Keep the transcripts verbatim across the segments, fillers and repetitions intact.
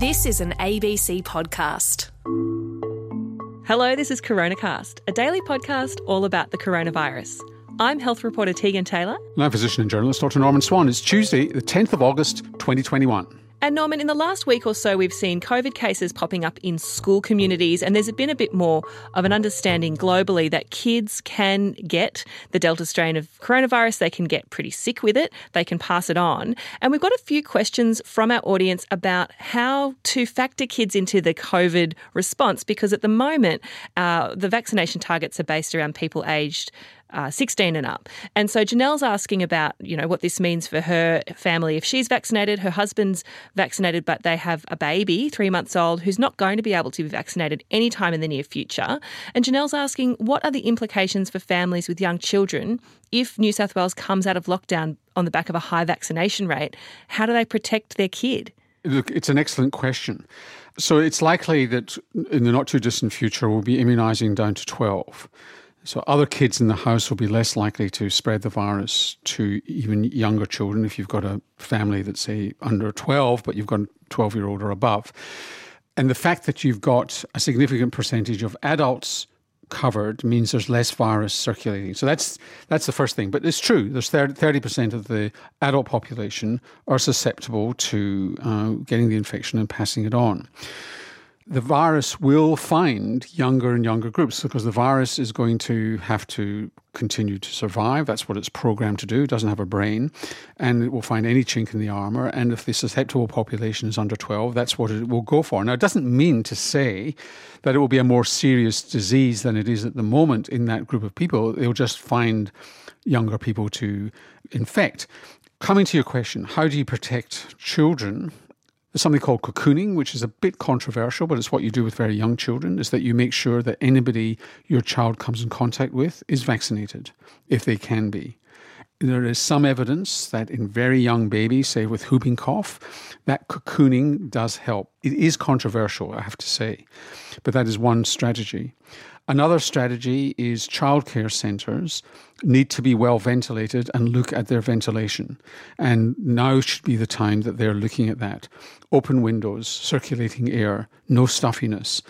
This is an A B C podcast. Hello, this is Coronacast, a daily podcast all about the coronavirus. I'm health reporter Tegan Taylor. And I'm physician and journalist Doctor Norman Swan. It's Tuesday, the tenth of August, twenty twenty-one. And Norman, in the last week or so, we've seen COVID cases popping up in school communities, and there's been a bit more of an understanding globally that kids can get the Delta strain of coronavirus. They can get pretty sick with it. They can pass it on. And we've got a few questions from our audience about how to factor kids into the COVID response, because at the moment, uh, the vaccination targets are based around people aged Uh, sixteen and up. And so Janelle's asking about, you know, what this means for her family. If she's vaccinated, her husband's vaccinated, but they have a baby, three months old, who's not going to be able to be vaccinated anytime in the near future. And Janelle's asking, what are the implications for families with young children if New South Wales comes out of lockdown on the back of a high vaccination rate? How do they protect their kid? Look, it's an excellent question. So it's likely that in the not too distant future, we'll be immunising down to twelve. So other kids in the house will be less likely to spread the virus to even younger children if you've got a family that's, say, under twelve, but you've got a twelve-year-old or above. And the fact that you've got a significant percentage of adults covered means there's less virus circulating. So that's that's the first thing. But it's true. There's thirty percent of the adult population are susceptible to uh, getting the infection and passing it on. The virus will find younger and younger groups because the virus is going to have to continue to survive. That's what it's programmed to do. It doesn't have a brain. And it will find any chink in the armour. And if the susceptible population is under twelve, that's what it will go for. Now, it doesn't mean to say that it will be a more serious disease than it is at the moment in that group of people. It will just find younger people to infect. Coming to your question, how do you protect children? There's something called cocooning, which is a bit controversial, but it's what you do with very young children, is that you make sure that anybody your child comes in contact with is vaccinated, if they can be. There is some evidence that in very young babies, say with whooping cough, that cocooning does help. It is controversial, I have to say, but that is one strategy. Another strategy is childcare centres need to be well ventilated and look at their ventilation. And now should be the time that they're looking at that. Open windows, circulating air, no stuffiness,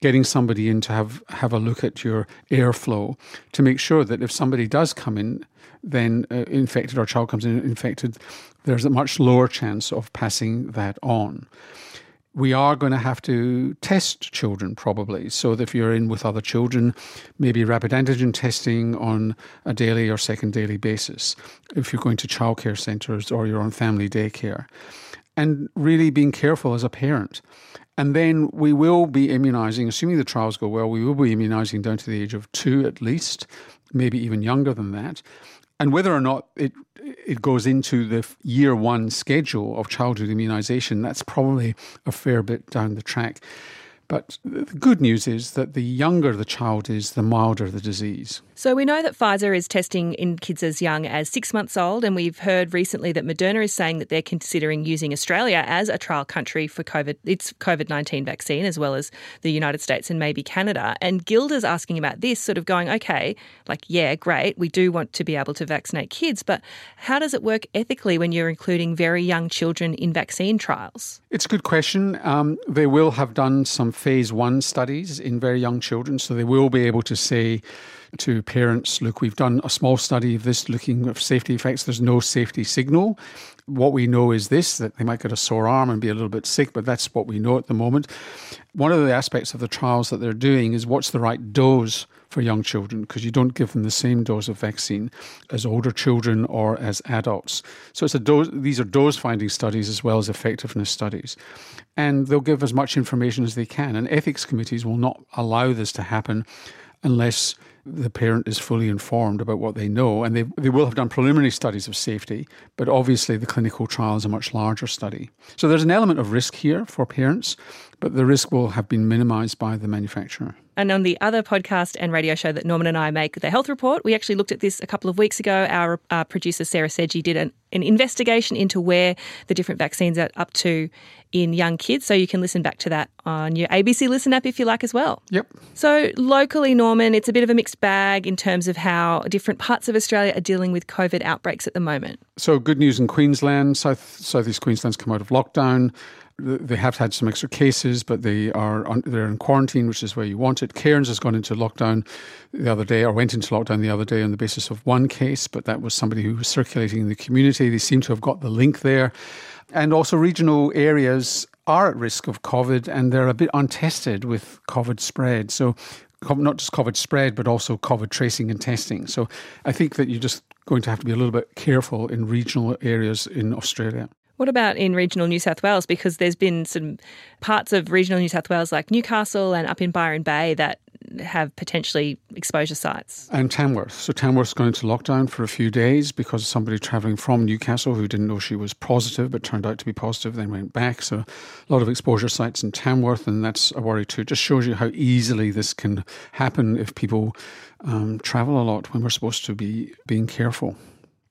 getting somebody in to have, have a look at your airflow to make sure that if somebody does come in, then uh, infected or child comes in infected, there's a much lower chance of passing that on. We are going to have to test children probably, so that if you're in with other children, maybe rapid antigen testing on a daily or second daily basis, if you're going to childcare centres or you're on family daycare, and really being careful as a parent. And then we will be immunising, assuming the trials go well, we will be immunising down to the age of two at least, maybe even younger than that. And whether or not it it goes into the year one schedule of childhood immunisation, that's probably a fair bit down the track. But the good news is that the younger the child is, the milder the disease. So we know that Pfizer is testing in kids as young as six months old, and we've heard recently that Moderna is saying that they're considering using Australia as a trial country for COVID, its COVID nineteen vaccine, as well as the United States and maybe Canada. And Gilda's asking about this, sort of going, okay, like, yeah, great, we do want to be able to vaccinate kids, but how does it work ethically when you're including very young children in vaccine trials? It's a good question. Um, they will have done some phase one studies in very young children. So they will be able to say to parents, look, we've done a small study of this looking at safety effects. There's no safety signal. What we know is this, that they might get a sore arm and be a little bit sick, but that's what we know at the moment. One of the aspects of the trials that they're doing is what's the right dose for young children, because you don't give them the same dose of vaccine as older children or as adults. So it's a dose, these are dose-finding studies as well as effectiveness studies. And they'll give as much information as they can. And ethics committees will not allow this to happen unless the parent is fully informed about what they know. And they, they will have done preliminary studies of safety, but obviously the clinical trial is a much larger study. So there's an element of risk here for parents, but the risk will have been minimised by the manufacturer. And on the other podcast and radio show that Norman and I make, The Health Report, we actually looked at this a couple of weeks ago. Our uh, producer, Sarah Sedgi, did an, an investigation into where the different vaccines are up to in young kids. So you can listen back to that on your A B C Listen app if you like as well. Yep. So locally, Norman, it's a bit of a mixed bag in terms of how different parts of Australia are dealing with COVID outbreaks at the moment. So good news in Queensland. South Southeast Queensland's come out of lockdown. They have had some extra cases, but they are on, they're in quarantine, which is where you want it. Cairns has gone into lockdown the other day, or went into lockdown the other day on the basis of one case, but that was somebody who was circulating in the community. They seem to have got the link there. And also regional areas are at risk of COVID, and they're a bit untested with COVID spread. So not just COVID spread, but also COVID tracing and testing. So I think that you're just going to have to be a little bit careful in regional areas in Australia. What about in regional New South Wales? Because there's been some parts of regional New South Wales like Newcastle and up in Byron Bay that have potentially exposure sites. And Tamworth. So Tamworth's going into lockdown for a few days because somebody travelling from Newcastle who didn't know she was positive but turned out to be positive, then went back. So a lot of exposure sites in Tamworth, and that's a worry too. It just shows you how easily this can happen if people um, travel a lot when we're supposed to be being careful.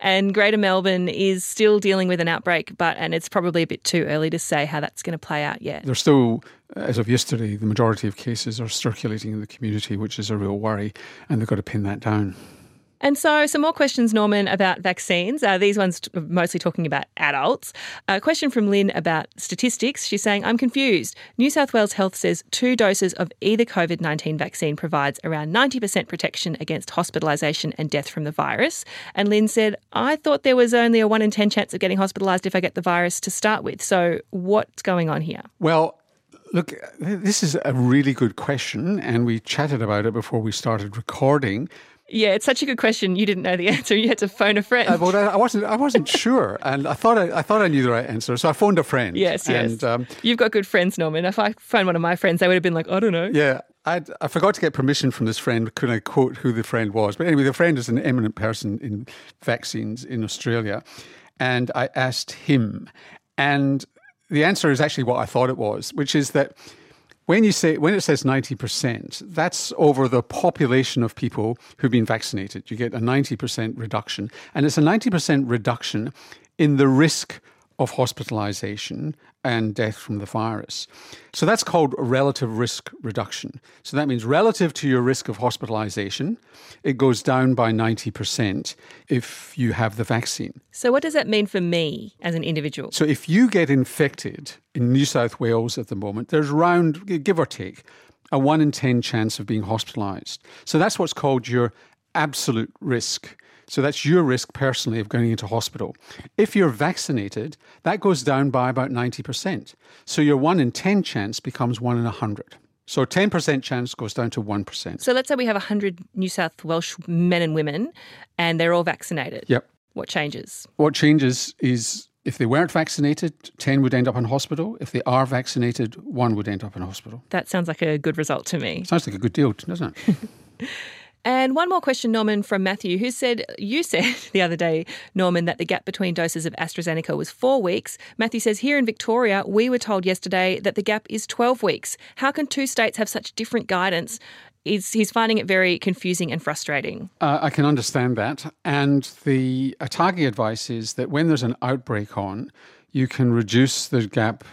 And Greater Melbourne is still dealing with an outbreak, but and it's probably a bit too early to say how that's going to play out yet. There's still, as of yesterday, the majority of cases are circulating in the community, which is a real worry, and they've got to pin that down. And so some more questions, Norman, about vaccines. Uh, these ones t- mostly talking about adults. A question from Lynn about statistics. She's saying, I'm confused. New South Wales Health says two doses of either COVID nineteen vaccine provides around ninety percent protection against hospitalisation and death from the virus. And Lynn said, I thought there was only a one in ten chance of getting hospitalised if I get the virus to start with. So what's going on here? Well, look, this is a really good question, and we chatted about it before we started recording. Yeah, it's such a good question. You didn't know the answer. You had to phone a friend. Uh, well, I wasn't. I wasn't sure, and I thought I, I thought I knew the right answer, so I phoned a friend. Yes, yes. And, um, you've got good friends, Norman. If I phoned one of my friends, they would have been like, I don't know. Yeah, I'd, I forgot to get permission from this friend. Could I quote who the friend was? But anyway, the friend is an eminent person in vaccines in Australia, and I asked him, and the answer is actually what I thought it was, which is that when you say when it says ninety percent, that's over the population of people who've been vaccinated. You get a ninety percent reduction, and it's a ninety percent reduction in the risk of hospitalisation and death from the virus. So that's called relative risk reduction. So that means relative to your risk of hospitalisation, it goes down by ninety percent if you have the vaccine. So what does that mean for me as an individual? So if you get infected in New South Wales at the moment, there's round, give or take, a one in ten chance of being hospitalised. So that's what's called your absolute risk. So that's your risk personally of going into hospital. If you're vaccinated, that goes down by about ninety percent. So your one in ten chance becomes one in one hundred. So ten percent chance goes down to one percent. So let's say we have one hundred New South Welsh men and women and they're all vaccinated. Yep. What changes? What changes is if they weren't vaccinated, ten would end up in hospital. If they are vaccinated, one would end up in hospital. That sounds like a good result to me. Sounds like a good deal, doesn't it? And one more question, Norman, from Matthew, who said, you said the other day, Norman, that the gap between doses of AstraZeneca was four weeks. Matthew says, here in Victoria, we were told yesterday that the gap is twelve weeks. How can two states have such different guidance? He's, he's finding it very confusing and frustrating. Uh, I can understand that. And the ATAGI advice is that when there's an outbreak on, you can reduce the gap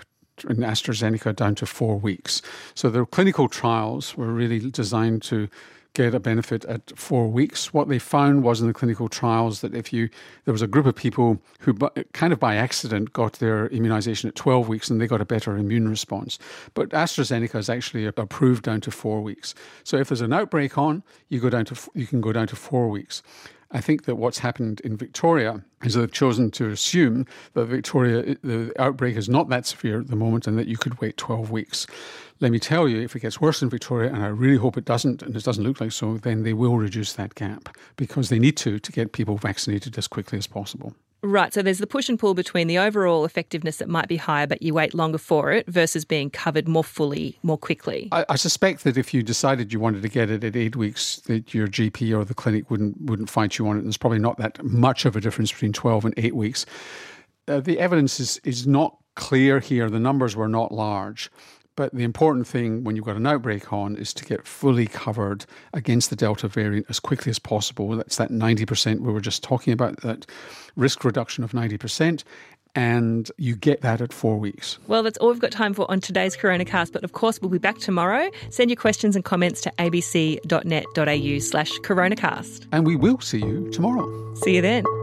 in AstraZeneca down to four weeks. So the clinical trials were really designed to get a benefit at four weeks. What they found was in the clinical trials that if you, there was a group of people who kind of by accident got their immunisation at twelve weeks and they got a better immune response. But AstraZeneca is actually approved down to four weeks. So if there's an outbreak on, you go down to, you can go down to four weeks. I think that what's happened in Victoria is they've chosen to assume that Victoria, the outbreak is not that severe at the moment and that you could wait twelve weeks. Let me tell you, if it gets worse in Victoria, and I really hope it doesn't, and it doesn't look like so, then they will reduce that gap because they need to to get people vaccinated as quickly as possible. Right, so there's the push and pull between the overall effectiveness that might be higher but you wait longer for it versus being covered more fully, more quickly. I, I suspect that if you decided you wanted to get it at eight weeks, that your G P or the clinic wouldn't wouldn't fight you on it. And there's probably not that much of a difference between twelve and eight weeks. Uh, the evidence is is not clear here. The numbers were not large. But the important thing when you've got an outbreak on is to get fully covered against the Delta variant as quickly as possible. That's that ninety percent we were just talking about, that risk reduction of ninety percent. And you get that at four weeks. Well, that's all we've got time for on today's Coronacast. But of course, we'll be back tomorrow. Send your questions and comments to a b c dot net dot a u slash Coronacast. And we will see you tomorrow. See you then.